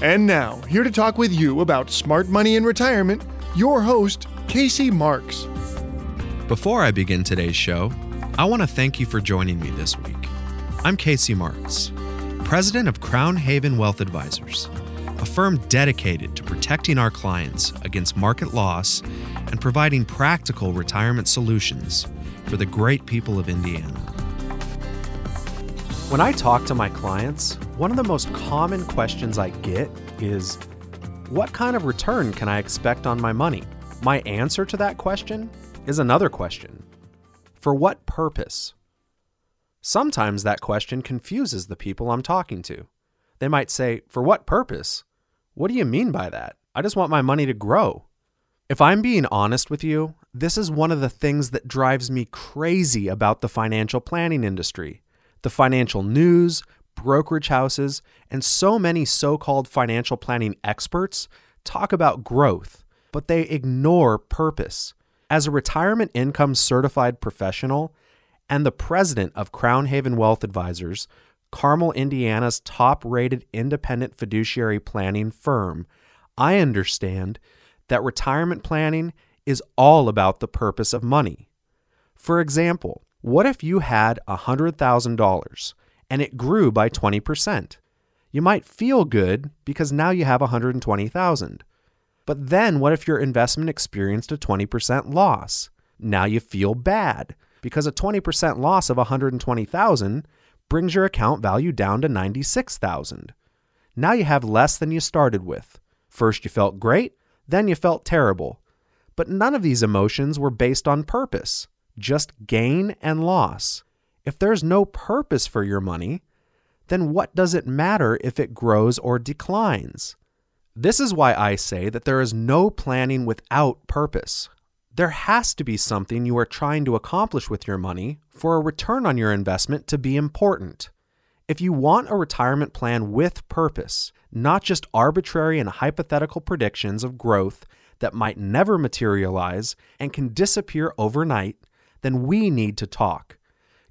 And now, here to talk with you about smart money in retirement, your host, Casey Marks. Before I begin today's show, I want to thank you for joining me this week. I'm Casey Marks, president of Crown Haven Wealth Advisors, a firm dedicated to protecting our clients against market loss and providing practical retirement solutions for the great people of Indiana. When I talk to my clients, one of the most common questions I get is, what kind of return can I expect on my money? My answer to that question is another question. For what purpose? Sometimes that question confuses the people I'm talking to. They might say, for what purpose? What do you mean by that? I just want my money to grow. If I'm being honest with you, this is one of the things that drives me crazy about the financial planning industry. The financial news, brokerage houses, and so many so-called financial planning experts talk about growth, but they ignore purpose. As a retirement income certified professional and the president of Crown Haven Wealth Advisors, Carmel, Indiana's top-rated independent fiduciary planning firm, I understand that retirement planning is all about the purpose of money. For example, what if you had $100,000 and it grew by 20%? You might feel good because now you have $120,000. But then what if your investment experienced a 20% loss? Now you feel bad because a 20% loss of $120,000 brings your account value down to $96,000. Now you have less than you started with. First you felt great, then you felt terrible. But none of these emotions were based on purpose. Just gain and loss. If there's no purpose for your money, then what does it matter if it grows or declines? This is why I say that there is no planning without purpose. There has to be something you are trying to accomplish with your money for a return on your investment to be important. If you want a retirement plan with purpose, not just arbitrary and hypothetical predictions of growth that might never materialize and can disappear overnight, then we need to talk.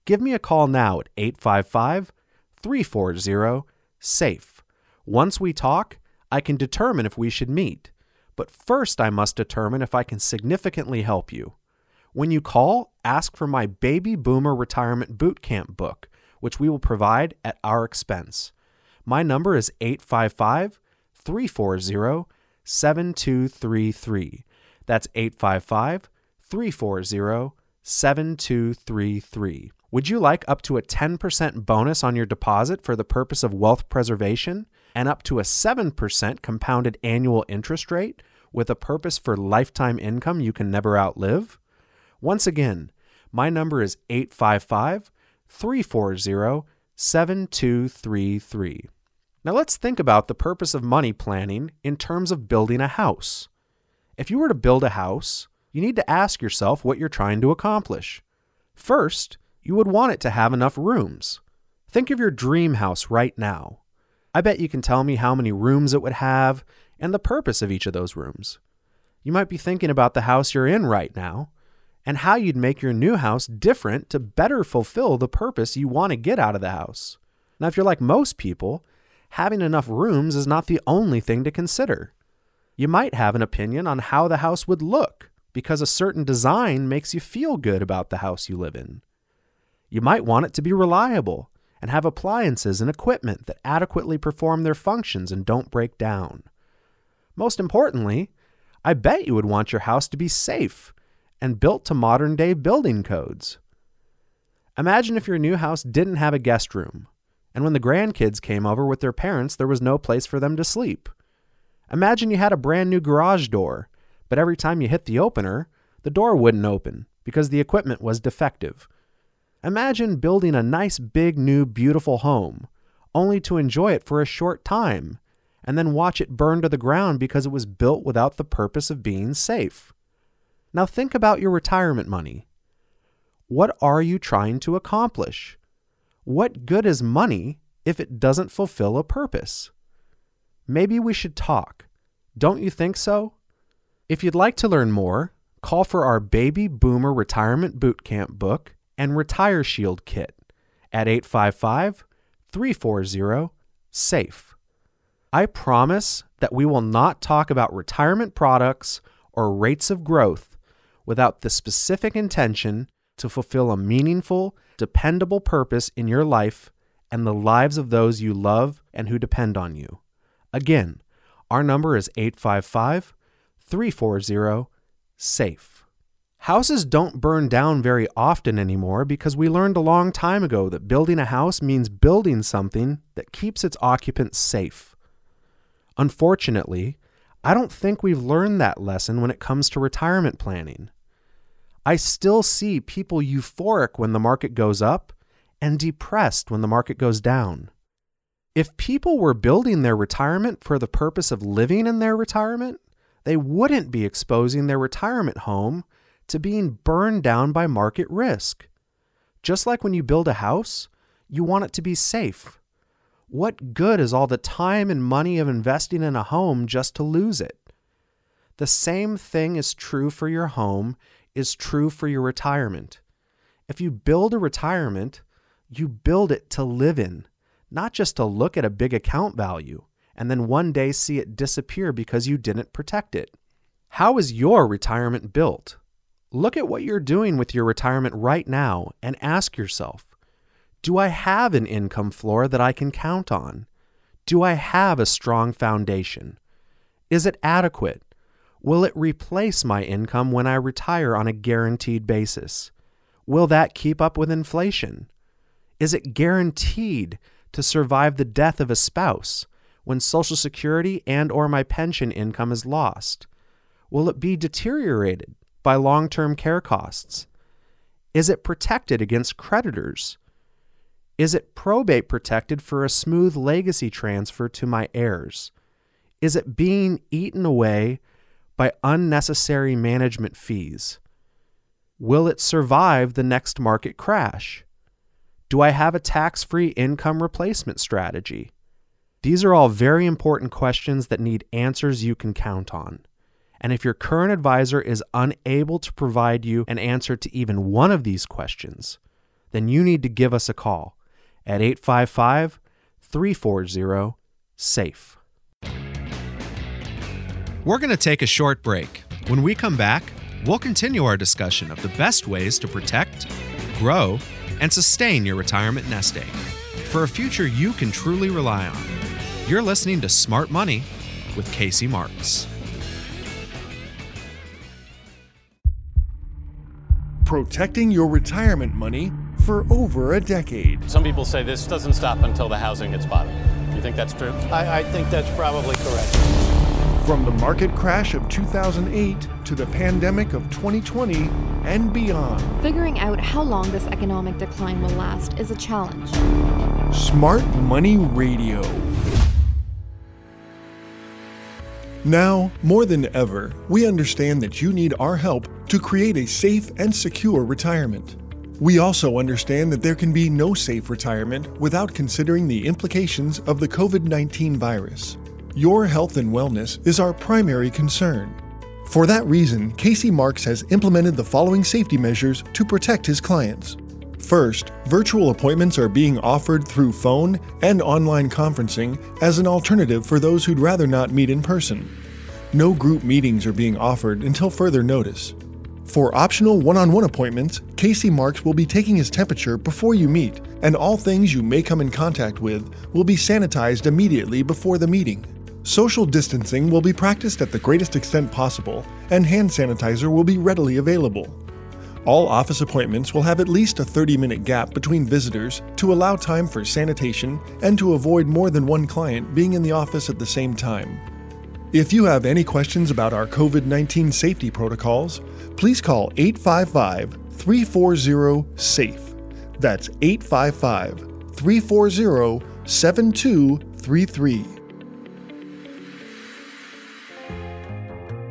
Give me a call now at 855-340-SAFE. Once we talk, I can determine if we should meet. But first, I must determine if I can significantly help you. When you call, ask for my Baby Boomer Retirement Boot Camp book, which we will provide at our expense. My number is 855-340-7233. That's 855-340-7233. 7233. Would you like up to a 10% bonus on your deposit for the purpose of wealth preservation and up to a 7% compounded annual interest rate with a purpose for lifetime income you can never outlive? Once again, my number is 855-340-7233. Now let's think about the purpose of money planning in terms of building a house. If you were to build a house, you need to ask yourself what you're trying to accomplish. First, you would want it to have enough rooms. Think of your dream house right now. I bet you can tell me how many rooms it would have and the purpose of each of those rooms. You might be thinking about the house you're in right now and how you'd make your new house different to better fulfill the purpose you want to get out of the house. Now, if you're like most people, having enough rooms is not the only thing to consider. You might have an opinion on how the house would look, because a certain design makes you feel good about the house you live in. You might want it to be reliable and have appliances and equipment that adequately perform their functions and don't break down. Most importantly, I bet you would want your house to be safe and built to modern-day building codes. Imagine if your new house didn't have a guest room, and when the grandkids came over with their parents, there was no place for them to sleep. Imagine you had a brand new garage door, but every time you hit the opener, the door wouldn't open because the equipment was defective. Imagine building a nice, big, new, beautiful home, only to enjoy it for a short time, and then watch it burn to the ground because it was built without the purpose of being safe. Now think about your retirement money. What are you trying to accomplish? What good is money if it doesn't fulfill a purpose? Maybe we should talk. Don't you think so? If you'd like to learn more, call for our Baby Boomer Retirement Boot Camp book and RetireShield kit at 855-340-SAFE. I promise that we will not talk about retirement products or rates of growth without the specific intention to fulfill a meaningful, dependable purpose in your life and the lives of those you love and who depend on you. Again, our number is 855-340-SAFE. Houses don't burn down very often anymore because we learned a long time ago that building a house means building something that keeps its occupants safe. Unfortunately, I don't think we've learned that lesson when it comes to retirement planning. I still see people euphoric when the market goes up and depressed when the market goes down. If people were building their retirement for the purpose of living in their retirement, they wouldn't be exposing their retirement home to being burned down by market risk. Just like when you build a house, you want it to be safe. What good is all the time and money of investing in a home just to lose it? The same thing is true for your home, is true for your retirement. If you build a retirement, you build it to live in, not just to look at a big account value and then one day see it disappear because you didn't protect it. How is your retirement built? Look at what you're doing with your retirement right now and ask yourself, do I have an income floor that I can count on? Do I have a strong foundation? Is it adequate? Will it replace my income when I retire on a guaranteed basis? Will that keep up with inflation? Is it guaranteed to survive the death of a spouse when Social Security and/or my pension income is lost? Will it be deteriorated by long-term care costs? Is it protected against creditors? Is it probate protected for a smooth legacy transfer to my heirs? Is it being eaten away by unnecessary management fees? Will it survive the next market crash? Do I have a tax-free income replacement strategy? These are all very important questions that need answers you can count on. And if your current advisor is unable to provide you an answer to even one of these questions, then you need to give us a call at 855-340-SAFE. We're going to take a short break. When we come back, we'll continue our discussion of the best ways to protect, grow, and sustain your retirement nest egg for a future you can truly rely on. You're listening to Smart Money with Casey Marks. Protecting your retirement money for over a decade. Some people say this doesn't stop until the housing hits bottom. You think that's true? I think that's probably correct. From the market crash of 2008 to the pandemic of 2020 and beyond. Figuring out how long this economic decline will last is a challenge. Smart Money Radio. Now, more than ever, we understand that you need our help to create a safe and secure retirement. We also understand that there can be no safe retirement without considering the implications of the COVID-19 virus. Your health and wellness is our primary concern. For that reason, Casey Marks has implemented the following safety measures to protect his clients. First, virtual appointments are being offered through phone and online conferencing as an alternative for those who'd rather not meet in person. No group meetings are being offered until further notice. For optional one-on-one appointments, Casey Marks will be taking his temperature before you meet, and all things you may come in contact with will be sanitized immediately before the meeting. Social distancing will be practiced at the greatest extent possible, and hand sanitizer will be readily available. All office appointments will have at least a 30-minute gap between visitors to allow time for sanitation and to avoid more than one client being in the office at the same time. If you have any questions about our COVID-19 safety protocols, please call 855-340-SAFE. That's 855-340-7233.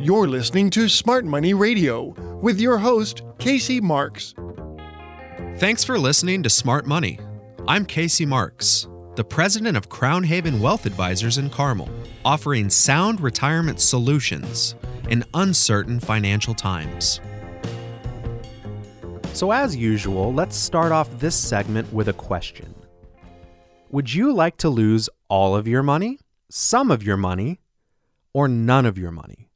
You're listening to Smart Money Radio with your host, Casey Marks. Thanks for listening to Smart Money. I'm Casey Marks, the president of Crown Haven Wealth Advisors in Carmel, offering sound retirement solutions in uncertain financial times. So as usual, let's start off this segment with a question. Would you like to lose all of your money, some of your money, or none of your money?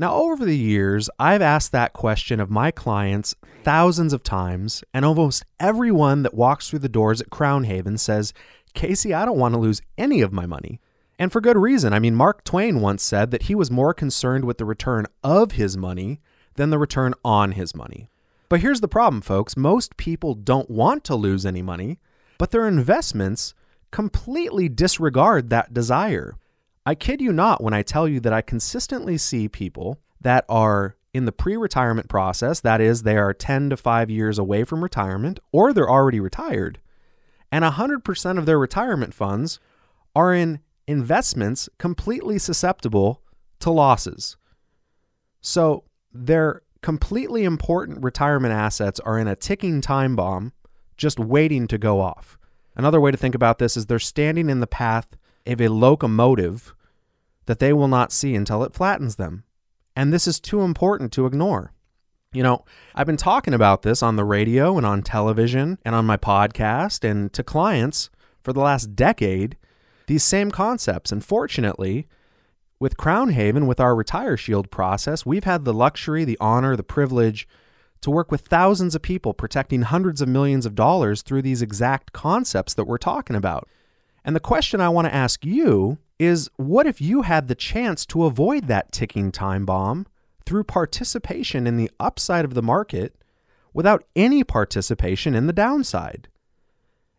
Now, over the years, I've asked that question of my clients thousands of times, and almost everyone that walks through the doors at Crown Haven says, Casey, I don't want to lose any of my money. And for good reason. I mean, Mark Twain once said that he was more concerned with the return of his money than the return on his money. But here's the problem, folks. Most people don't want to lose any money, but their investments completely disregard that desire. I kid you not when I tell you that I consistently see people that are in the pre-retirement process, that is, they are 10 to 5 years away from retirement, or they're already retired, and 100% of their retirement funds are in investments completely susceptible to losses. So their completely important retirement assets are in a ticking time bomb just waiting to go off. Another way to think about this is they're standing in the path of a locomotive that they will not see until it flattens them. And this is too important to ignore. You know, I've been talking about this on the radio and on television and on my podcast and to clients for the last decade, these same concepts. And fortunately, with Crown Haven, with our RetireShield process, we've had the luxury, the honor, the privilege to work with thousands of people protecting hundreds of millions of dollars through these exact concepts that we're talking about. And the question I want to ask you is, what if you had the chance to avoid that ticking time bomb through participation in the upside of the market without any participation in the downside?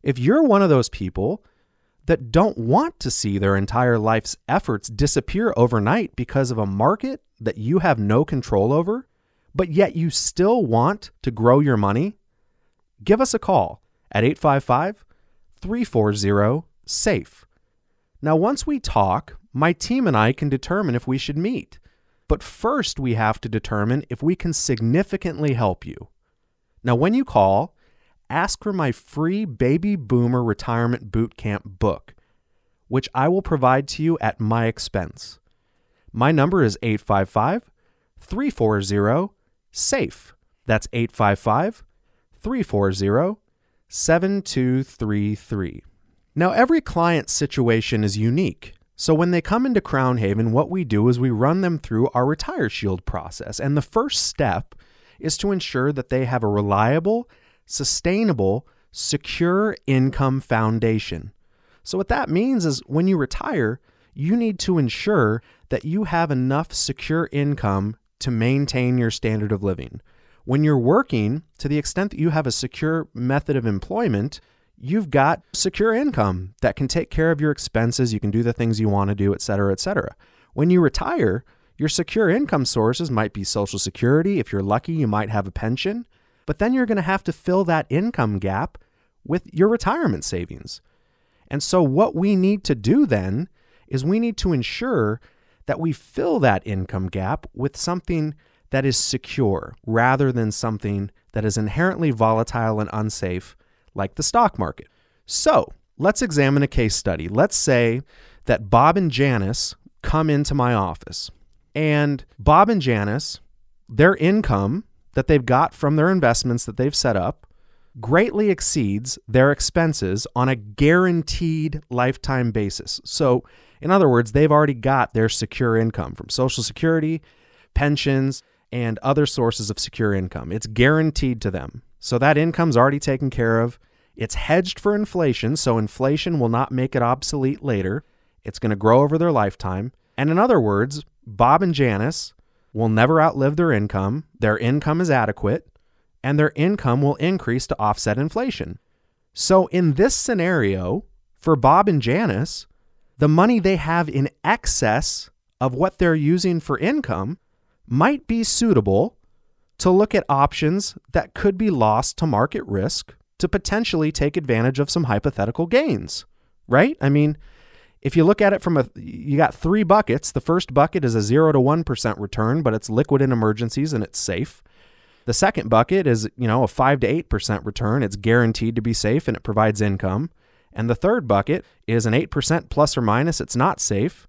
If you're one of those people that don't want to see their entire life's efforts disappear overnight because of a market that you have no control over, but yet you still want to grow your money, give us a call at 855-340-SAFE. Now, once we talk, my team and I can determine if we should meet. But first, we have to determine if we can significantly help you. Now, when you call, ask for my free Baby Boomer Retirement Boot Camp book, which I will provide to you at my expense. My number is 855-340-SAFE. That's 855-340-7233. Now, every client's situation is unique. So when they come into Crown Haven, what we do is we run them through our RetireShield process. And the first step is to ensure that they have a reliable, sustainable, secure income foundation. So what that means is when you retire, you need to ensure that you have enough secure income to maintain your standard of living. When you're working, to the extent that you have a secure method of employment, you've got secure income that can take care of your expenses. You can do the things you want to do, et cetera, et cetera. When you retire, your secure income sources might be Social Security. If you're lucky, you might have a pension. But then you're going to have to fill that income gap with your retirement savings. And so what we need to do then is we need to ensure that we fill that income gap with something that is secure rather than something that is inherently volatile and unsafe, like the stock market. So let's examine a case study. Let's say that Bob and Janice come into my office, and Bob and Janice, their income that they've got from their investments that they've set up greatly exceeds their expenses on a guaranteed lifetime basis. So in other words, they've already got their secure income from Social Security, pensions, and other sources of secure income. It's guaranteed to them. So that income's already taken care of. It's hedged for inflation, so inflation will not make it obsolete later. It's going to grow over their lifetime. And in other words, Bob and Janice will never outlive their income. Their income is adequate, and their income will increase to offset inflation. So in this scenario, for Bob and Janice, the money they have in excess of what they're using for income might be suitable to look at options that could be lost to market risk to potentially take advantage of some hypothetical gains, right? I mean, If you look at it from you got three buckets. The first bucket is a 0 to 1% return, but it's liquid in emergencies and it's safe. The second bucket is, a 5 to 8% return. It's guaranteed to be safe and it provides income. And the third bucket is an 8% plus or minus. It's not safe.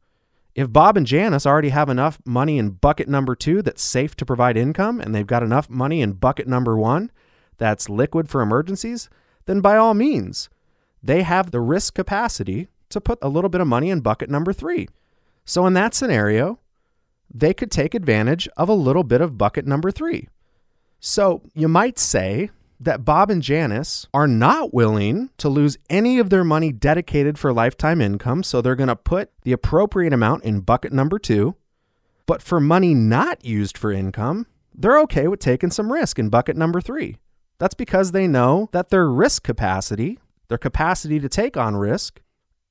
If Bob and Janice already have enough money in bucket number 2 that's safe to provide income, and they've got enough money in bucket number 1 that's liquid for emergencies, then by all means, they have the risk capacity to put a little bit of money in bucket number 3. So in that scenario, they could take advantage of a little bit of bucket number 3. So you might say that Bob and Janice are not willing to lose any of their money dedicated for lifetime income, so they're going to put the appropriate amount in bucket number 2. But for money not used for income, they're okay with taking some risk in bucket number 3. That's because they know that their risk capacity, their capacity to take on risk,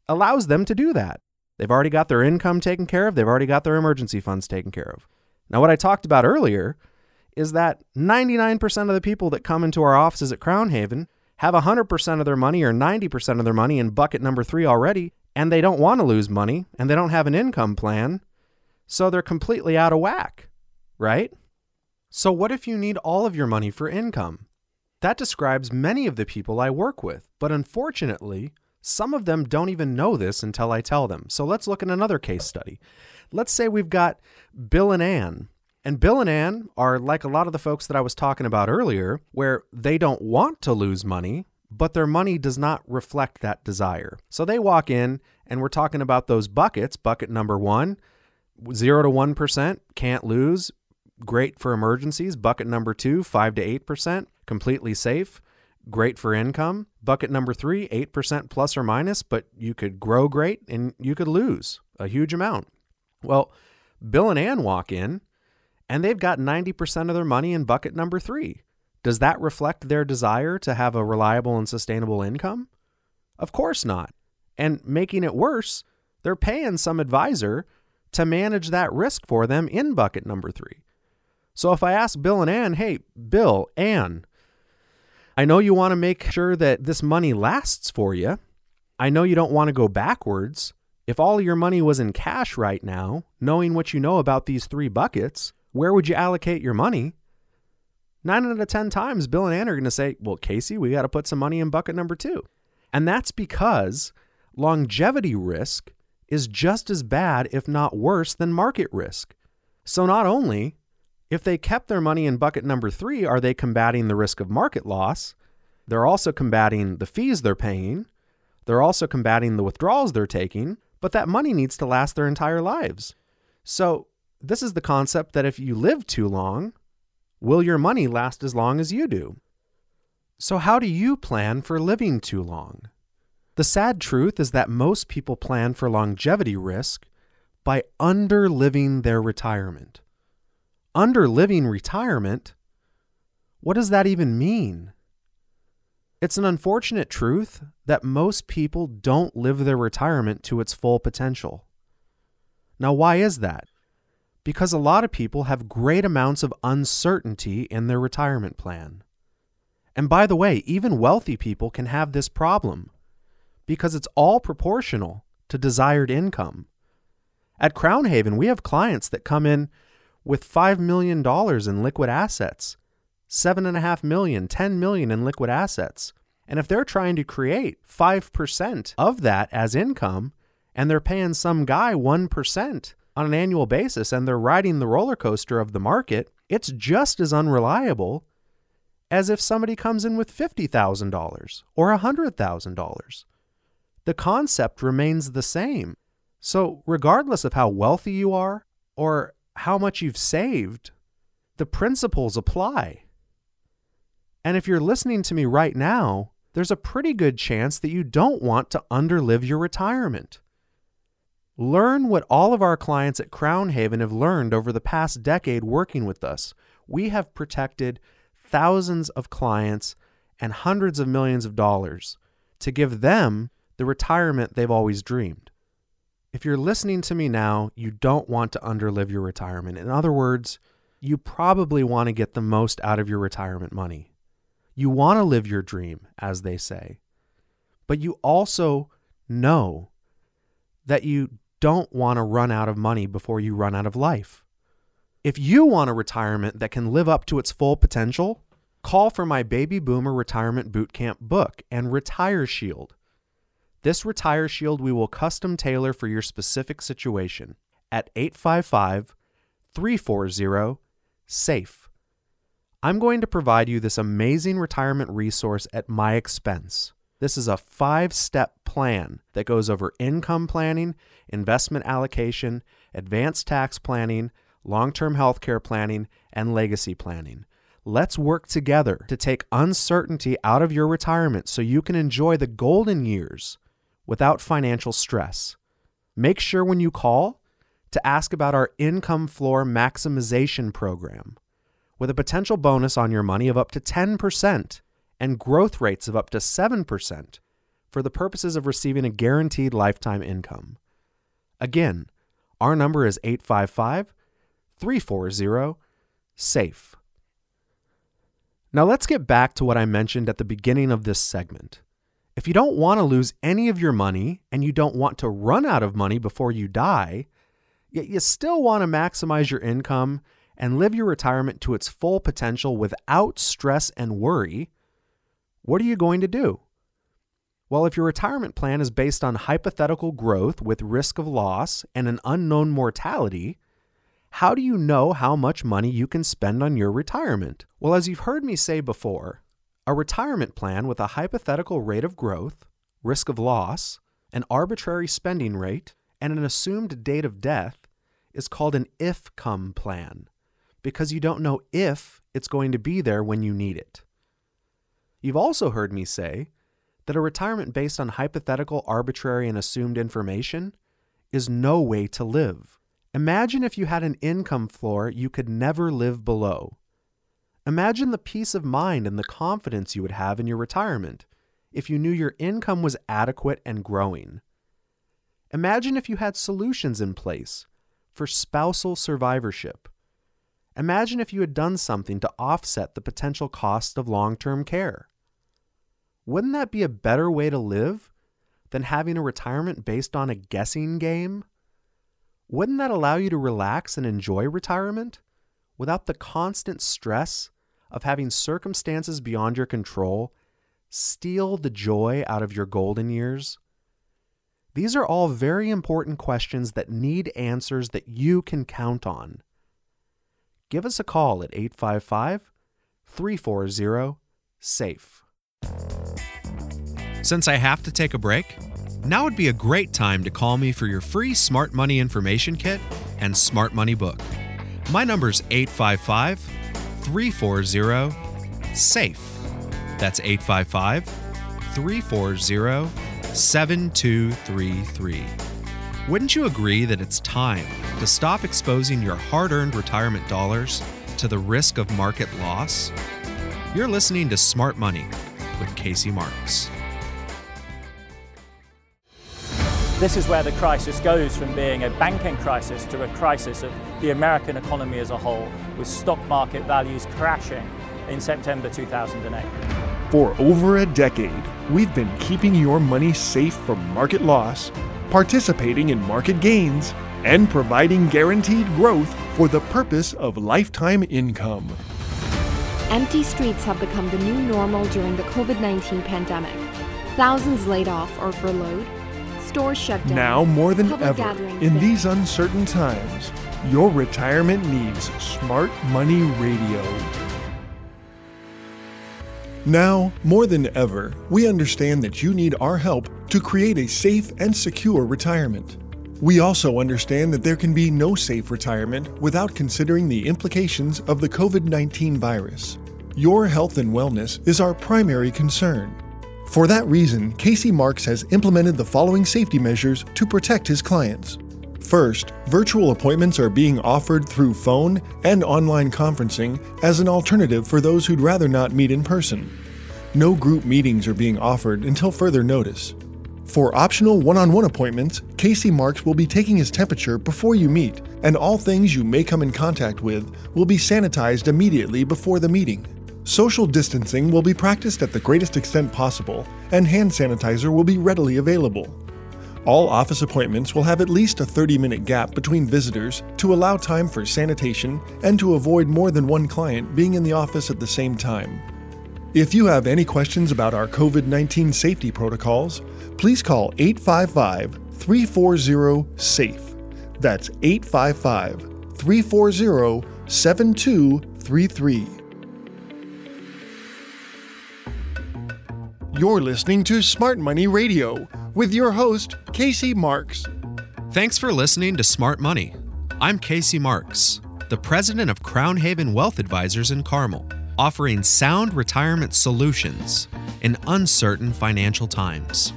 allows them to do that. They've already got their income taken care of. They've already got their emergency funds taken care of. Now, what I talked about earlier is that 99% of the people that come into our offices at Crown Haven have 100% of their money or 90% of their money in bucket number 3 already, and they don't want to lose money, and they don't have an income plan, so they're completely out of whack, right? So what if you need all of your money for income? That describes many of the people I work with, but unfortunately, some of them don't even know this until I tell them. So let's look at another case study. Let's say we've got Bill and Ann. And Bill and Ann are like a lot of the folks that I was talking about earlier, where they don't want to lose money, but their money does not reflect that desire. So they walk in, and we're talking about those buckets. Bucket number 1, 0 to 1%, can't lose, great for emergencies. Bucket number 2, 5 to 8%, completely safe, great for income. Bucket number 3, 8% plus or minus, but you could grow great and you could lose a huge amount. Well, Bill and Ann walk in, and they've got 90% of their money in bucket number 3. Does that reflect their desire to have a reliable and sustainable income? Of course not. And making it worse, they're paying some advisor to manage that risk for them in bucket number 3. So if I ask Bill and Ann, hey, Bill, Ann, I know you want to make sure that this money lasts for you. I know you don't want to go backwards. If all your money was in cash right now, knowing what you know about these three buckets, where would you allocate your money? 9 out of 10 times, Bill and Ann are going to say, well, Casey, we got to put some money in bucket number 2. And that's because longevity risk is just as bad, if not worse, than market risk. So not only, if they kept their money in bucket number 3, are they combating the risk of market loss? They're also combating the fees they're paying. They're also combating the withdrawals they're taking, but that money needs to last their entire lives. So this is the concept that if you live too long, will your money last as long as you do? So how do you plan for living too long? The sad truth is that most people plan for longevity risk by underliving their retirement. Underliving retirement? What does that even mean? It's an unfortunate truth that most people don't live their retirement to its full potential. Now, why is that? Because a lot of people have great amounts of uncertainty in their retirement plan. And by the way, even wealthy people can have this problem because it's all proportional to desired income. At Crown Haven, we have clients that come in with $5 million in liquid assets, $7.5 million, $10 million in liquid assets. And if they're trying to create 5% of that as income and they're paying some guy 1%, on an annual basis, and they're riding the roller coaster of the market, it's just as unreliable as if somebody comes in with $50,000 or $100,000. The concept remains the same. So regardless of how wealthy you are or how much you've saved, the principles apply. And if you're listening to me right now, there's a pretty good chance that you don't want to underlive your retirement. Learn what all of our clients at Crown Haven have learned over the past decade working with us. We have protected thousands of clients and hundreds of millions of dollars to give them the retirement they've always dreamed. If you're listening to me now, you don't want to underlive your retirement. In other words, you probably want to get the most out of your retirement money. You want to live your dream, as they say. But you also know that you don't want to run out of money before you run out of life. If you want a retirement that can live up to its full potential, call for my Baby Boomer Retirement Boot Camp book and RetireShield. This RetireShield we will custom tailor for your specific situation at 855-340-SAFE. I'm going to provide you this amazing retirement resource at my expense. This is a 5-step plan that goes over income planning, investment allocation, advanced tax planning, long-term healthcare planning, and legacy planning. Let's work together to take uncertainty out of your retirement so you can enjoy the golden years without financial stress. Make sure when you call to ask about our income floor maximization program with a potential bonus on your money of up to 10%. And growth rates of up to 7% for the purposes of receiving a guaranteed lifetime income. Again, our number is 855-340-SAFE. Now let's get back to what I mentioned at the beginning of this segment. If you don't want to lose any of your money and you don't want to run out of money before you die, yet you still want to maximize your income and live your retirement to its full potential without stress and worry, what are you going to do? Well, if your retirement plan is based on hypothetical growth with risk of loss and an unknown mortality, how do you know how much money you can spend on your retirement? Well, as you've heard me say before, a retirement plan with a hypothetical rate of growth, risk of loss, an arbitrary spending rate, and an assumed date of death is called an if-come plan because you don't know if it's going to be there when you need it. You've also heard me say that a retirement based on hypothetical, arbitrary, and assumed information is no way to live. Imagine if you had an income floor you could never live below. Imagine the peace of mind and the confidence you would have in your retirement if you knew your income was adequate and growing. Imagine if you had solutions in place for spousal survivorship. Imagine if you had done something to offset the potential cost of long-term care. Wouldn't that be a better way to live than having a retirement based on a guessing game? Wouldn't that allow you to relax and enjoy retirement without the constant stress of having circumstances beyond your control steal the joy out of your golden years? These are all very important questions that need answers that you can count on. Give us a call at 855-340-SAFE. Since I have to take a break, now would be a great time to call me for your free Smart Money Information Kit and Smart Money Book. My number is 855-340-SAFE. That's 855-340-7233. Wouldn't you agree that it's time to stop exposing your hard-earned retirement dollars to the risk of market loss? You're listening to Smart Money with Casey Marks. This is where the crisis goes from being a banking crisis to a crisis of the American economy as a whole, with stock market values crashing in September 2008. For over a decade, we've been keeping your money safe from market loss, participating in market gains, and providing guaranteed growth for the purpose of lifetime income. Empty streets have become the new normal during the COVID-19 pandemic. Thousands laid off or furloughed, stores shut down. Now more than ever, in these uncertain times, your retirement needs Smart Money Radio. Now, more than ever, we understand that you need our help to create a safe and secure retirement. We also understand that there can be no safe retirement without considering the implications of the COVID-19 virus. Your health and wellness is our primary concern. For that reason, Casey Marks has implemented the following safety measures to protect his clients. First, virtual appointments are being offered through phone and online conferencing as an alternative for those who'd rather not meet in person. No group meetings are being offered until further notice. For optional one-on-one appointments, Casey Marks will be taking his temperature before you meet, and all things you may come in contact with will be sanitized immediately before the meeting. Social distancing will be practiced at the greatest extent possible, and hand sanitizer will be readily available. All office appointments will have at least a 30-minute gap between visitors to allow time for sanitation and to avoid more than one client being in the office at the same time. If you have any questions about our COVID-19 safety protocols, please call 855-340-SAFE. That's 855-340-7233. You're listening to Smart Money Radio with your host, Casey Marks. Thanks for listening to Smart Money. I'm Casey Marks, the president of Crown Haven Wealth Advisors in Carmel, offering sound retirement solutions in uncertain financial times.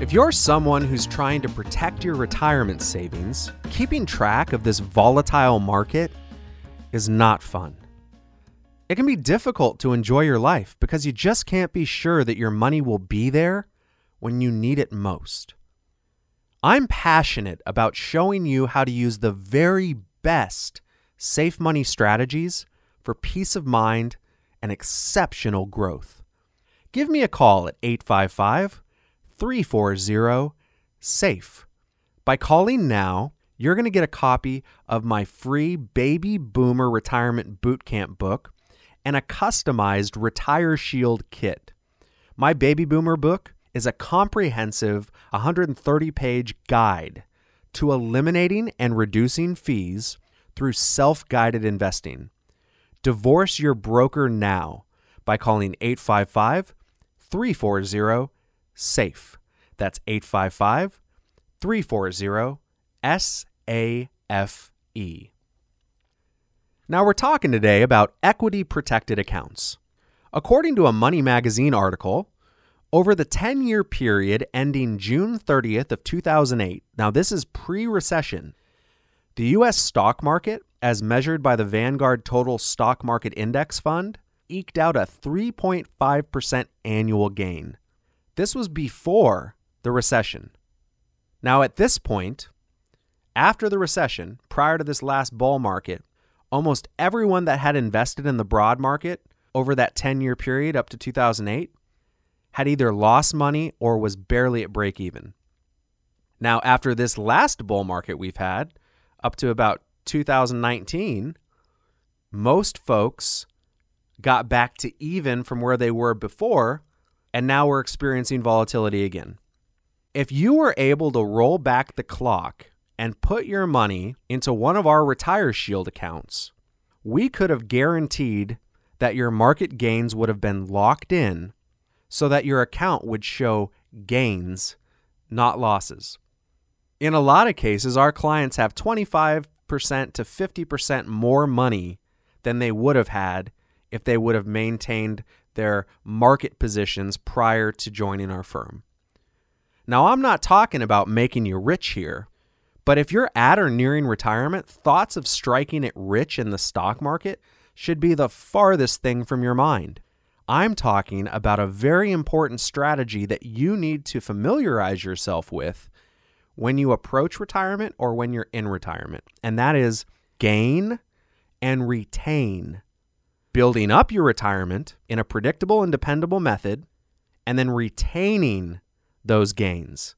If you're someone who's trying to protect your retirement savings, keeping track of this volatile market is not fun. It can be difficult to enjoy your life because you just can't be sure that your money will be there when you need it most. I'm passionate about showing you how to use the very best safe money strategies for peace of mind and exceptional growth. Give me a call at 855-340-SAFE. By calling now, you're going to get a copy of my free Baby Boomer Retirement Boot Camp book and a customized RetireShield kit. My Baby Boomer book is a comprehensive 130-page guide to eliminating and reducing fees through self-guided investing. Divorce your broker now by calling 855-340-SAFE. That's 855-340-SAFE. Now we're talking today about equity-protected accounts. According to a Money Magazine article, over the 10-year period ending June 30th of 2008, now this is pre-recession, the U.S. stock market, as measured by the Vanguard Total Stock Market Index Fund, eked out a 3.5% annual gain. This was before the recession. Now at this point, after the recession, prior to this last bull market, almost everyone that had invested in the broad market over that 10-year period up to 2008 had either lost money or was barely at break even. Now, after this last bull market we've had up to about 2019, most folks got back to even from where they were before, and now we're experiencing volatility again. If you were able to roll back the clock and put your money into one of our RetireShield accounts, we could have guaranteed that your market gains would have been locked in so that your account would show gains, not losses. In a lot of cases, our clients have 25% to 50% more money than they would have had if they would have maintained their market positions prior to joining our firm. Now, I'm not talking about making you rich here, but if you're at or nearing retirement, thoughts of striking it rich in the stock market should be the farthest thing from your mind. I'm talking about a very important strategy that you need to familiarize yourself with when you approach retirement or when you're in retirement, and that is gain and retain. Building up your retirement in a predictable and dependable method, and then retaining those gains,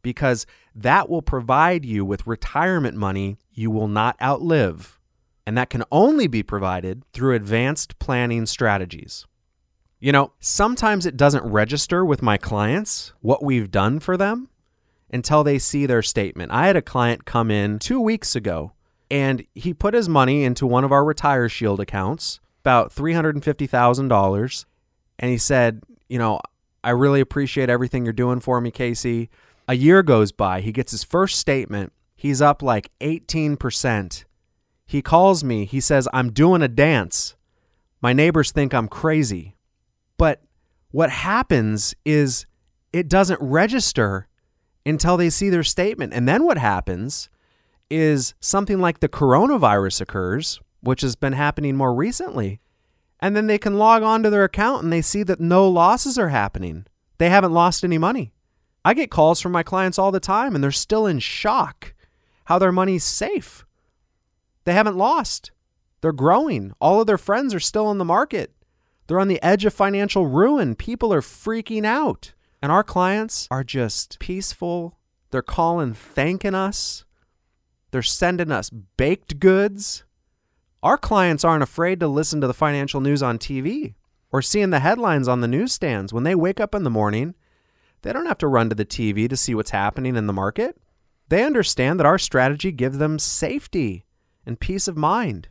because that will provide you with retirement money you will not outlive, and that can only be provided through advanced planning strategies. You know, sometimes it doesn't register with my clients what we've done for them until they see their statement. I had a client come in 2 weeks ago, and he put his money into one of our RetireShield accounts, about $350,000, and he said, you know, I really appreciate everything you're doing for me, Casey. A year goes by, he gets his first statement, he's up like 18%. He calls me, he says, I'm doing a dance. My neighbors think I'm crazy. But what happens is it doesn't register until they see their statement. And then what happens is something like the coronavirus occurs, which has been happening more recently. And then they can log on to their account and they see that no losses are happening. They haven't lost any money. I get calls from my clients all the time, and they're still in shock how their money's safe. They haven't lost. They're growing. All of their friends are still in the market. They're on the edge of financial ruin. People are freaking out. And our clients are just peaceful. They're calling, thanking us. They're sending us baked goods. Our clients aren't afraid to listen to the financial news on TV or seeing the headlines on the newsstands. When they wake up in the morning, they don't have to run to the TV to see what's happening in the market. They understand that our strategy gives them safety and peace of mind.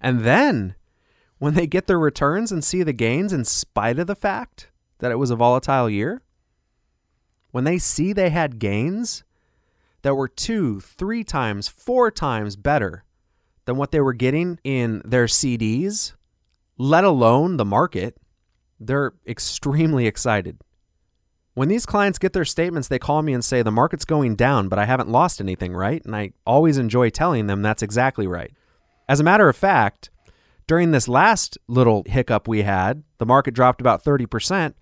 And then when they get their returns and see the gains in spite of the fact that it was a volatile year, when they see they had gains that were 2, 3 times, 4 times better than what they were getting in their CDs, let alone the market, they're extremely excited. When these clients get their statements, they call me and say, the market's going down, but I haven't lost anything, right? And I always enjoy telling them that's exactly right. As a matter of fact, during this last little hiccup we had, the market dropped about 30%.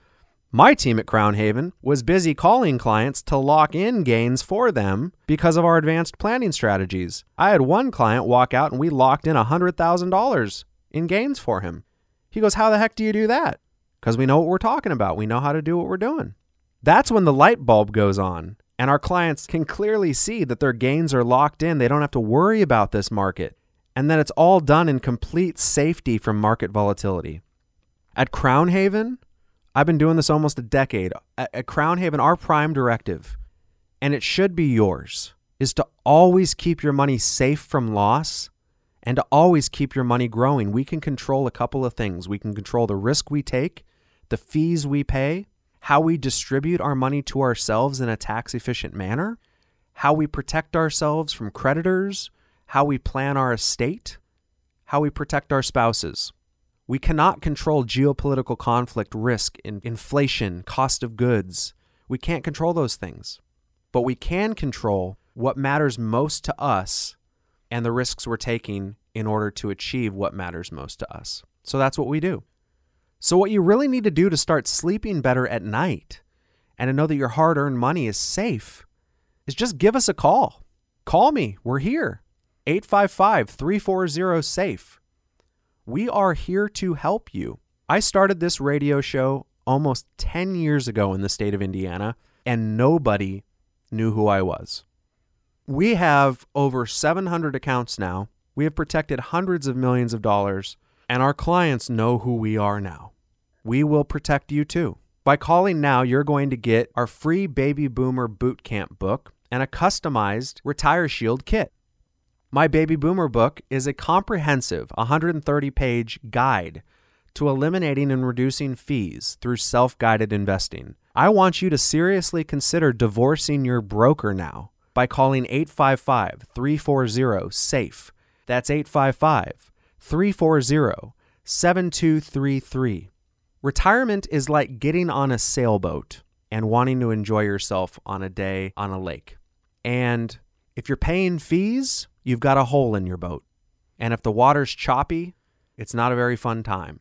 My team at Crown Haven was busy calling clients to lock in gains for them because of our advanced planning strategies. I had one client walk out and we locked in $100,000 in gains for him. He goes, how the heck do you do that? Because we know what we're talking about. We know how to do what we're doing. That's when the light bulb goes on and our clients can clearly see that their gains are locked in. They don't have to worry about this market and that it's all done in complete safety from market volatility. At Crown Haven, I've been doing this almost a decade. At Crown Haven, our prime directive, and it should be yours, is to always keep your money safe from loss and to always keep your money growing. We can control a couple of things. We can control the risk we take, the fees we pay, how we distribute our money to ourselves in a tax-efficient manner, how we protect ourselves from creditors, how we plan our estate, how we protect our spouses. We cannot control geopolitical conflict, risk, inflation, cost of goods. We can't control those things. But we can control what matters most to us and the risks we're taking in order to achieve what matters most to us. So that's what we do. So what you really need to do to start sleeping better at night and to know that your hard-earned money is safe is just give us a call. Call me. We're here. 855-340-SAFE. We are here to help you. I started this radio show almost 10 years ago in the state of Indiana, and nobody knew who I was. We have over 700 accounts now. We have protected hundreds of millions of dollars, and our clients know who we are now. We will protect you too. By calling now, you're going to get our free Baby Boomer Boot Camp book and a customized RetireShield kit. My Baby Boomer book is a comprehensive 130-page guide to eliminating and reducing fees through self-guided investing. I want you to seriously consider divorcing your broker now by calling 855-340-SAFE. That's 855-340-7233. Retirement is like getting on a sailboat and wanting to enjoy yourself on a day on a lake. And if you're paying fees, you've got a hole in your boat. And if the water's choppy, it's not a very fun time.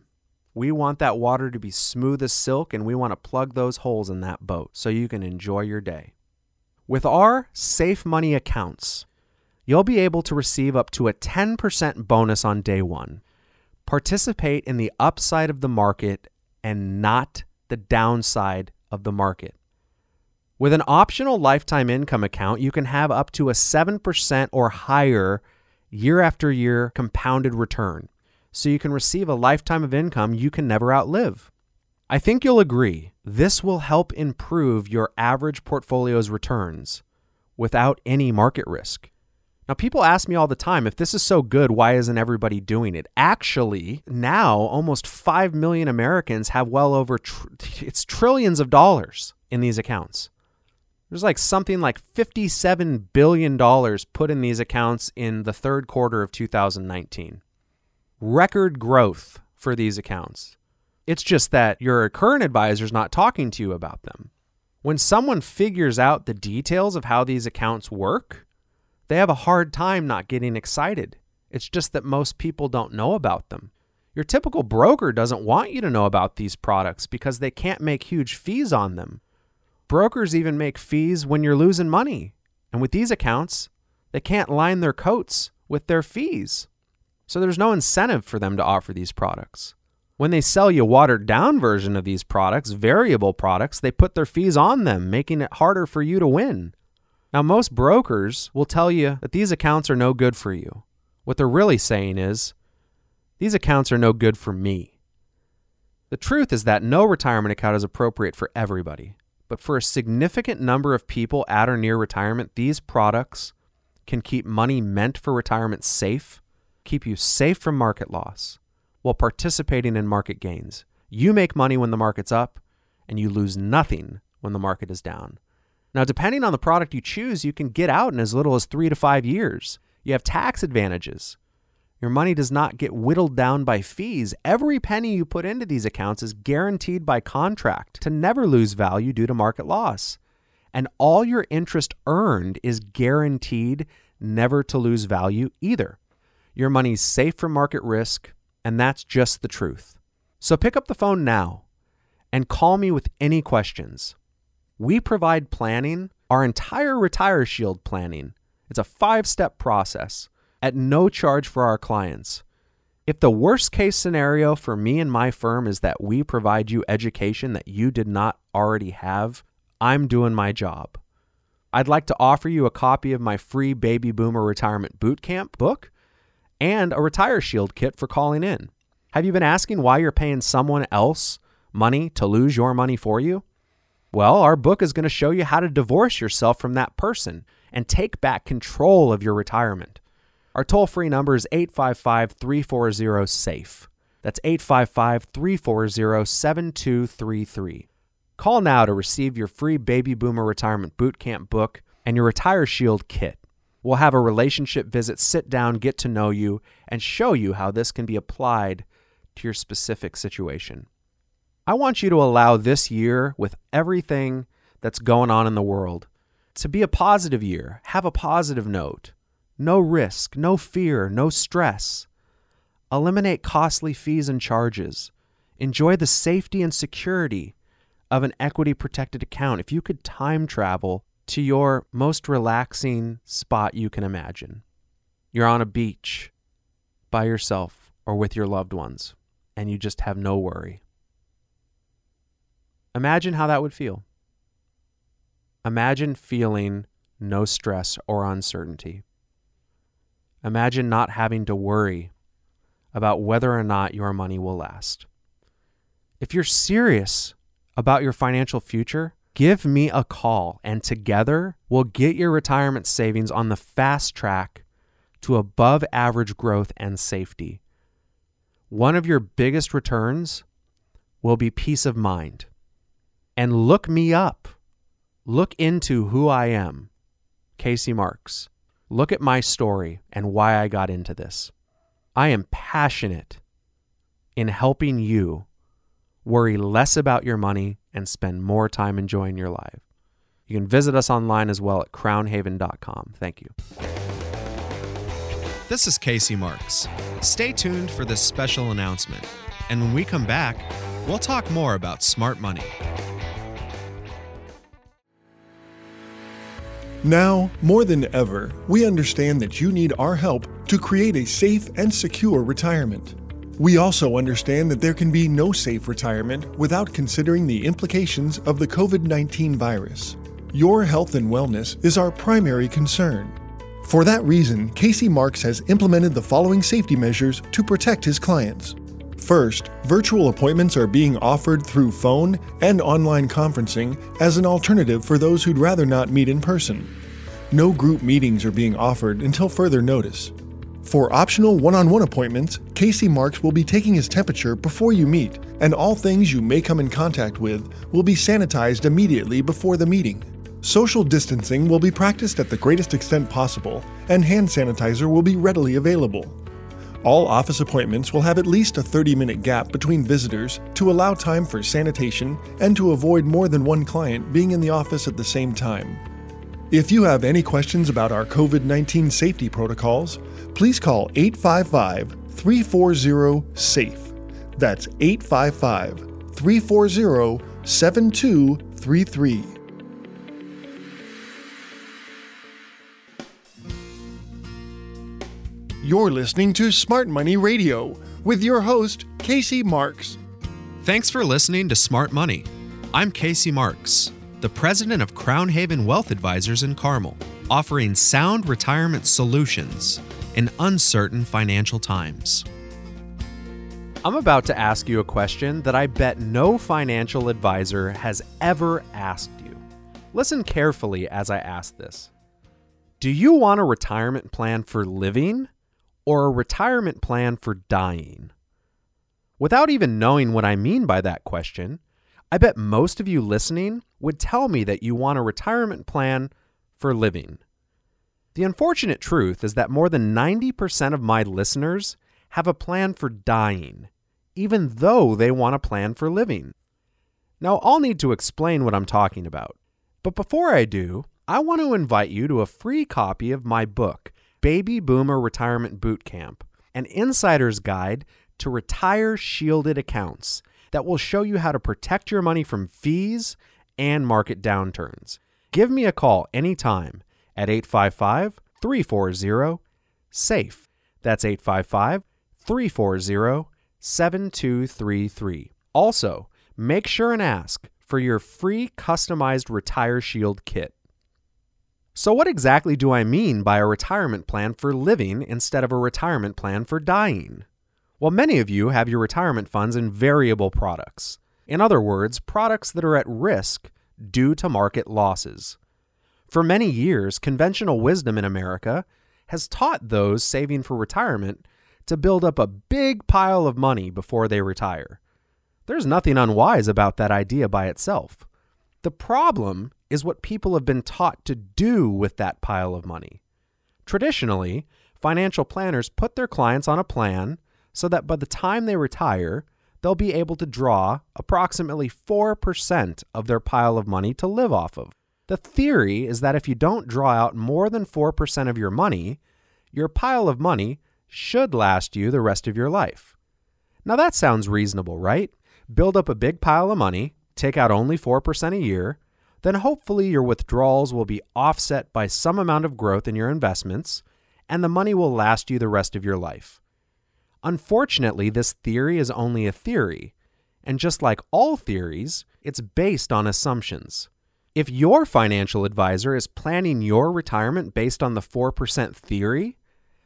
We want that water to be smooth as silk, and we want to plug those holes in that boat so you can enjoy your day. With our Safe Money accounts, you'll be able to receive up to a 10% bonus on day one. Participate in the upside of the market and not the downside of the market. With an optional lifetime income account, you can have up to a 7% or higher year after year compounded return. So you can receive a lifetime of income you can never outlive. I think you'll agree, this will help improve your average portfolio's returns without any market risk. Now, people ask me all the time, if this is so good, why isn't everybody doing it? Actually, now almost 5 million Americans have well over trillions of dollars in these accounts. There's something like $57 billion put in these accounts in the third quarter of 2019. Record growth for these accounts. It's just that your current advisor's not talking to you about them. When someone figures out the details of how these accounts work, they have a hard time not getting excited. It's just that most people don't know about them. Your typical broker doesn't want you to know about these products because they can't make huge fees on them. Brokers even make fees when you're losing money. And with these accounts, they can't line their coats with their fees. So there's no incentive for them to offer these products. When they sell you a watered-down version of these products, variable products, they put their fees on them, making it harder for you to win. Now, most brokers will tell you that these accounts are no good for you. What they're really saying is, these accounts are no good for me. The truth is that no retirement account is appropriate for everybody, but for a significant number of people at or near retirement, these products can keep money meant for retirement safe, keep you safe from market loss while participating in market gains. You make money when the market's up, and you lose nothing when the market is down. Now, depending on the product you choose, you can get out in as little as 3 to 5 years. You have tax advantages. Your money does not get whittled down by fees. Every penny you put into these accounts is guaranteed by contract to never lose value due to market loss. And all your interest earned is guaranteed never to lose value either. Your money's safe from market risk, and that's just the truth. So pick up the phone now and call me with any questions. We provide planning, our entire RetireShield planning. It's a 5-step process at no charge for our clients. If the worst case scenario for me and my firm is that we provide you education that you did not already have, I'm doing my job. I'd like to offer you a copy of my free Baby Boomer Retirement Boot Camp book and a RetireShield kit for calling in. Have you been asking why you're paying someone else money to lose your money for you? Well, our book is going to show you how to divorce yourself from that person and take back control of your retirement. Our toll-free number is 855-340-SAFE. That's 855-340-7233. Call now to receive your free Baby Boomer Retirement Boot Camp book and your RetireShield kit. We'll have a relationship visit, sit down, get to know you, and show you how this can be applied to your specific situation. I want you to allow this year, with everything that's going on in the world, to be a positive year. Have a positive note. No risk, no fear, no stress. Eliminate costly fees and charges. Enjoy the safety and security of an equity-protected account. If you could time travel to your most relaxing spot you can imagine, you're on a beach by yourself or with your loved ones, and you just have no worry. Imagine how that would feel. Imagine feeling no stress or uncertainty. Imagine not having to worry about whether or not your money will last. If you're serious about your financial future, give me a call, and together we'll get your retirement savings on the fast track to above average growth and safety. One of your biggest returns will be peace of mind. And look me up. Look into who I am, Casey Marks. Look at my story and why I got into this. I am passionate in helping you worry less about your money and spend more time enjoying your life. You can visit us online as well at crownhaven.com. Thank you. This is Casey Marks. Stay tuned for this special announcement. And when we come back, we'll talk more about smart money. Now, more than ever, we understand that you need our help to create a safe and secure retirement. We also understand that there can be no safe retirement without considering the implications of the COVID-19 virus. Your health and wellness is our primary concern. For that reason, Casey Marks has implemented the following safety measures to protect his clients. First, virtual appointments are being offered through phone and online conferencing as an alternative for those who'd rather not meet in person. No group meetings are being offered until further notice. For optional one-on-one appointments, Casey Marks will be taking his temperature before you meet, and all things you may come in contact with will be sanitized immediately before the meeting. Social distancing will be practiced at the greatest extent possible, and hand sanitizer will be readily available. All office appointments will have at least a 30-minute gap between visitors to allow time for sanitation and to avoid more than one client being in the office at the same time. If you have any questions about our COVID-19 safety protocols, please call 855-340-SAFE. That's 855-340-7233. You're listening to Smart Money Radio, with your host, Casey Marks. Thanks for listening to Smart Money. I'm Casey Marks, the president of Crown Haven Wealth Advisors in Carmel, offering sound retirement solutions in uncertain financial times. I'm about to ask you a question that I bet no financial advisor has ever asked you. Listen carefully as I ask this. Do you want a retirement plan for living or a retirement plan for dying? Without even knowing what I mean by that question, I bet most of you listening would tell me that you want a retirement plan for living. The unfortunate truth is that more than 90% of my listeners have a plan for dying, even though they want a plan for living. Now, I'll need to explain what I'm talking about. But before I do, I want to invite you to a free copy of my book, Baby Boomer Retirement Boot Camp, an insider's guide to retire shielded accounts that will show you how to protect your money from fees and market downturns. Give me a call anytime at 855-340-SAFE. That's 855-340-7233. Also, make sure and ask for your free customized RetireShield kit. So what exactly do I mean by a retirement plan for living instead of a retirement plan for dying? Well, many of you have your retirement funds in variable products. In other words, products that are at risk due to market losses. For many years, conventional wisdom in America has taught those saving for retirement to build up a big pile of money before they retire. There's nothing unwise about that idea by itself. The problem is what people have been taught to do with that pile of money. Traditionally, financial planners put their clients on a plan so that by the time they retire, they'll be able to draw approximately 4% of their pile of money to live off of. The theory is that if you don't draw out more than 4% of your money, your pile of money should last you the rest of your life. Now that sounds reasonable, right? Build up a big pile of money, take out only 4% a year, then hopefully your withdrawals will be offset by some amount of growth in your investments, and the money will last you the rest of your life. Unfortunately, this theory is only a theory, and just like all theories, it's based on assumptions. If your financial advisor is planning your retirement based on the 4% theory,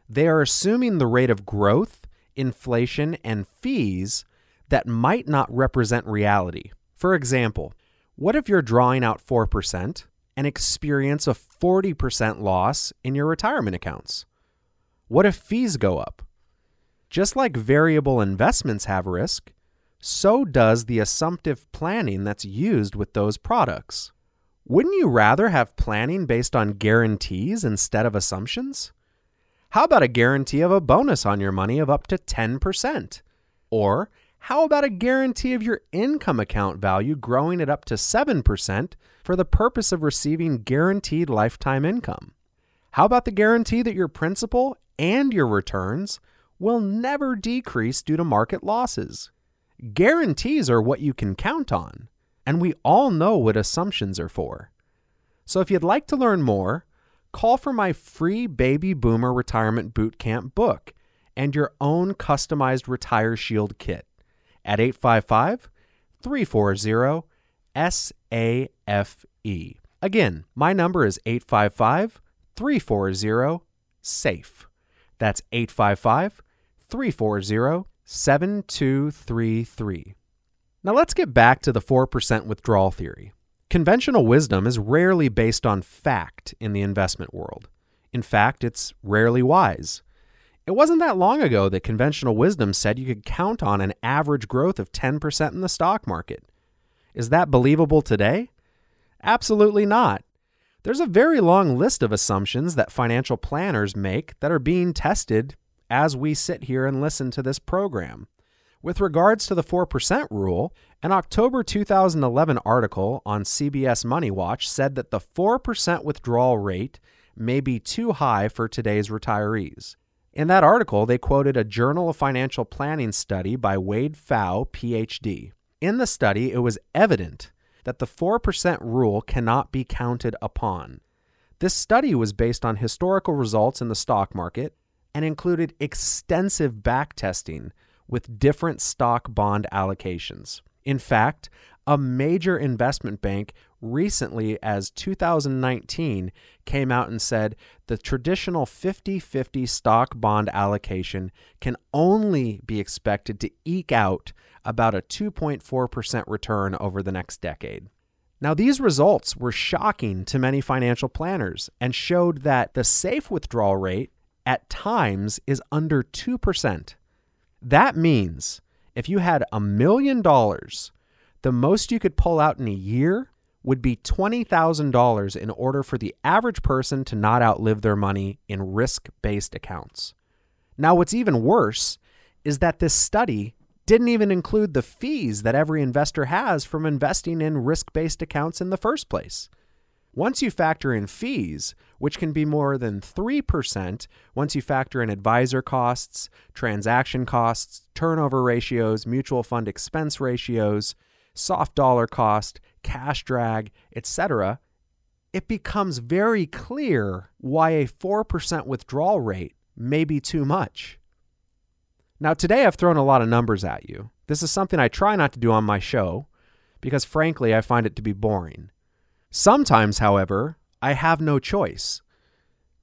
they are assuming the rate of growth, inflation, and fees that might not represent reality. For example, what if you're drawing out 4% and experience a 40% loss in your retirement accounts? What if fees go up? Just like variable investments have risk, so does the assumptive planning that's used with those products. Wouldn't you rather have planning based on guarantees instead of assumptions? How about a guarantee of a bonus on your money of up to 10%? Or how about a guarantee of your income account value growing at up to 7% for the purpose of receiving guaranteed lifetime income? How about the guarantee that your principal and your returns will never decrease due to market losses? Guarantees are what you can count on, and we all know what assumptions are for. So if you'd like to learn more, call for my free Baby Boomer Retirement Boot Camp book and your own customized Retire Shield kit at 855-340-SAFE. Again, my number is 855-340-SAFE. That's 855-340-7233. Now let's get back to the 4% withdrawal theory. Conventional wisdom is rarely based on fact in the investment world. In fact, it's rarely wise. It wasn't that long ago that conventional wisdom said you could count on an average growth of 10% in the stock market. Is that believable today? Absolutely not. There's a very long list of assumptions that financial planners make that are being tested as we sit here and listen to this program. With regards to the 4% rule, an October 2011 article on CBS Money Watch said that the 4% withdrawal rate may be too high for today's retirees. In that article, they quoted a Journal of Financial Planning study by Wade Pfau, Ph.D. In the study, it was evident that the 4% rule cannot be counted upon. This study was based on historical results in the stock market and included extensive backtesting, with different stock bond allocations. In fact, a major investment bank recently as 2019 came out and said the traditional 50-50 stock bond allocation can only be expected to eke out about a 2.4% return over the next decade. Now, these results were shocking to many financial planners and showed that the safe withdrawal rate at times is under 2%. That means if you had $1 million, the most you could pull out in a year would be $20,000 in order for the average person to not outlive their money in risk-based accounts. Now, what's even worse is that this study didn't even include the fees that every investor has from investing in risk-based accounts in the first place. Once you factor in fees, which can be more than 3%, once you factor in advisor costs, transaction costs, turnover ratios, mutual fund expense ratios, soft dollar cost, cash drag, etc., it becomes very clear why a 4% withdrawal rate may be too much. Now, today I've thrown a lot of numbers at you. This is something I try not to do on my show because, frankly, I find it to be boring. Sometimes, however, I have no choice.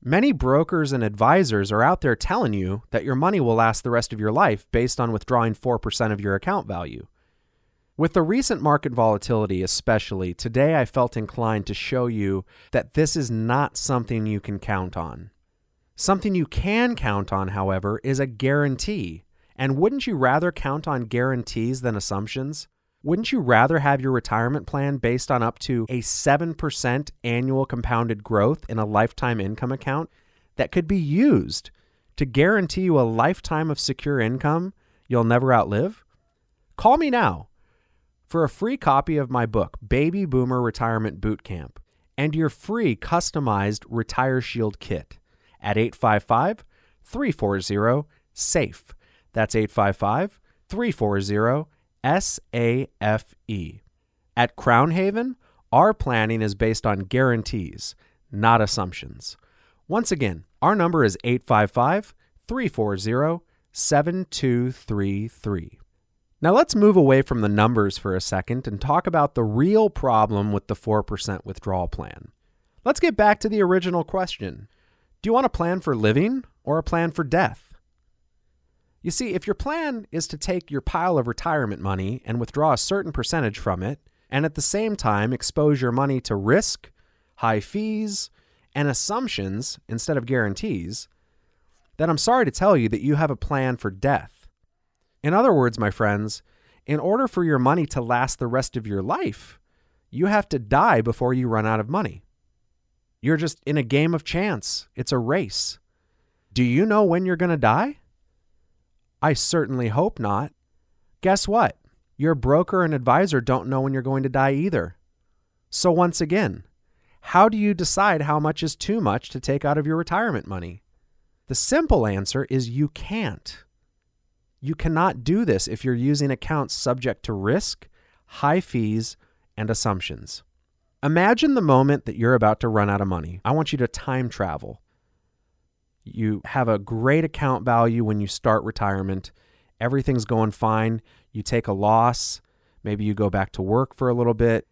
Many brokers and advisors are out there telling you that your money will last the rest of your life based on withdrawing 4% of your account value. With the recent market volatility especially, today I felt inclined to show you that this is not something you can count on. Something you can count on, however, is a guarantee. And wouldn't you rather count on guarantees than assumptions? Wouldn't you rather have your retirement plan based on up to a 7% annual compounded growth in a lifetime income account that could be used to guarantee you a lifetime of secure income you'll never outlive? Call me now for a free copy of my book, Baby Boomer Retirement Boot Camp, and your free customized RetireShield kit at 855-340-SAFE. That's 855-340-SAFE. SAFE. At Crown Haven, our planning is based on guarantees, not assumptions. Once again, our number is 855-340-7233. Now let's move away from the numbers for a second and talk about the real problem with the 4% withdrawal plan. Let's get back to the original question. Do you want a plan for living or a plan for death? You see, if your plan is to take your pile of retirement money and withdraw a certain percentage from it, and at the same time expose your money to risk, high fees, and assumptions instead of guarantees, then I'm sorry to tell you that you have a plan for death. In other words, my friends, in order for your money to last the rest of your life, you have to die before you run out of money. You're just in a game of chance. It's a race. Do you know when you're going to die? I certainly hope not. Guess what? Your broker and advisor don't know when you're going to die either. So once again, how do you decide how much is too much to take out of your retirement money? The simple answer is you can't. You cannot do this if you're using accounts subject to risk, high fees, and assumptions. Imagine the moment that you're about to run out of money. I want you to time travel. You have a great account value when you start retirement. Everything's going fine. You take a loss. Maybe you go back to work for a little bit,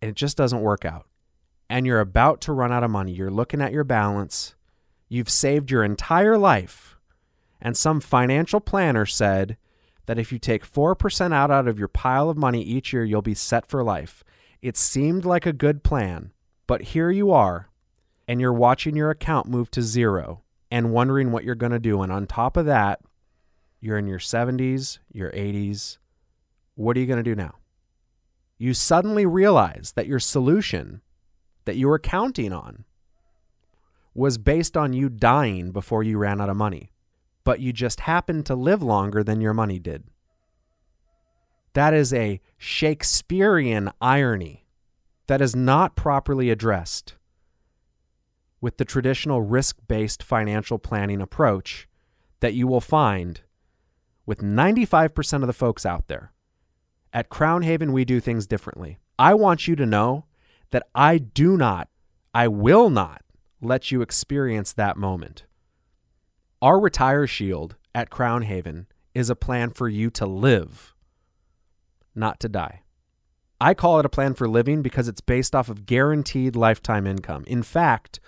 and it just doesn't work out. And you're about to run out of money. You're looking at your balance. You've saved your entire life. And some financial planner said that if you take 4% out of your pile of money each year, you'll be set for life. It seemed like a good plan, but here you are, and you're watching your account move to zero and wondering what you're going to do. And on top of that, you're in your 70s, your 80s. What are you going to do now? You suddenly realize that your solution that you were counting on was based on you dying before you ran out of money, but you just happened to live longer than your money did. That is a Shakespearean irony that is not properly addressed with the traditional risk-based financial planning approach that you will find with 95% of the folks out there. At Crown Haven, we do things differently. I want you to know that I will not let you experience that moment. Our Retire Shield at Crown Haven is a plan for you to live, not to die. I call it a plan for living because it's based off of guaranteed lifetime income. In fact,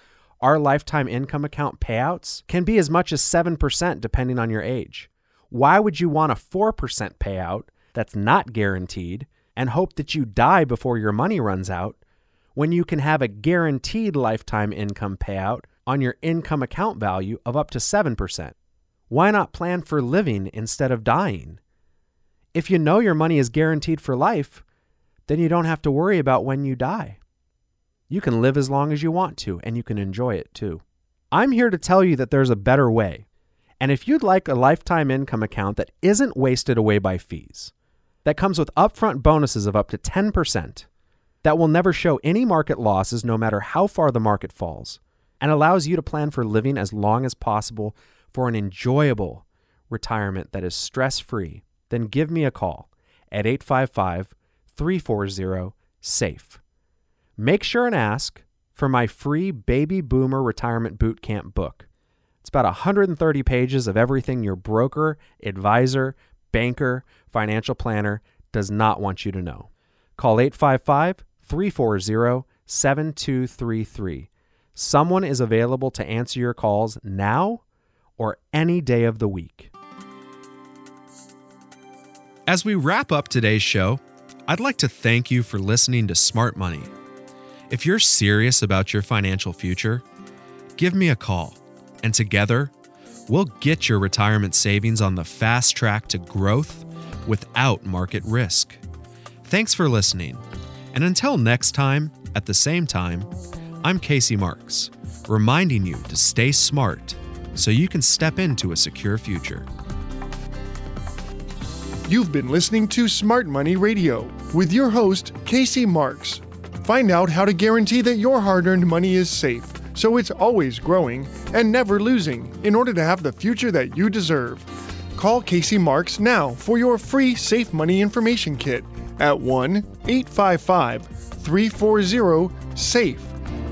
our lifetime income account payouts can be as much as 7% depending on your age. Why would you want a 4% payout that's not guaranteed and hope that you die before your money runs out when you can have a guaranteed lifetime income payout on your income account value of up to 7%? Why not plan for living instead of dying? If you know your money is guaranteed for life, then you don't have to worry about when you die. You can live as long as you want to, and you can enjoy it too. I'm here to tell you that there's a better way. And if you'd like a lifetime income account that isn't wasted away by fees, that comes with upfront bonuses of up to 10%, that will never show any market losses no matter how far the market falls, and allows you to plan for living as long as possible for an enjoyable retirement that is stress-free, then give me a call at 855-340-SAFE. Make sure and ask for my free Baby Boomer Retirement Boot Camp book. It's about 130 pages of everything your broker, advisor, banker, financial planner does not want you to know. Call 855-340-7233. Someone is available to answer your calls now or any day of the week. As we wrap up today's show, I'd like to thank you for listening to Smart Money. If you're serious about your financial future, give me a call, and together, we'll get your retirement savings on the fast track to growth without market risk. Thanks for listening, and until next time, at the same time, I'm Casey Marks, reminding you to stay smart so you can step into a secure future. You've been listening to Smart Money Radio with your host, Casey Marks. Find out how to guarantee that your hard-earned money is safe, so it's always growing and never losing, in order to have the future that you deserve. Call Casey Marks now for your free Safe Money Information Kit at 1-855-340-SAFE.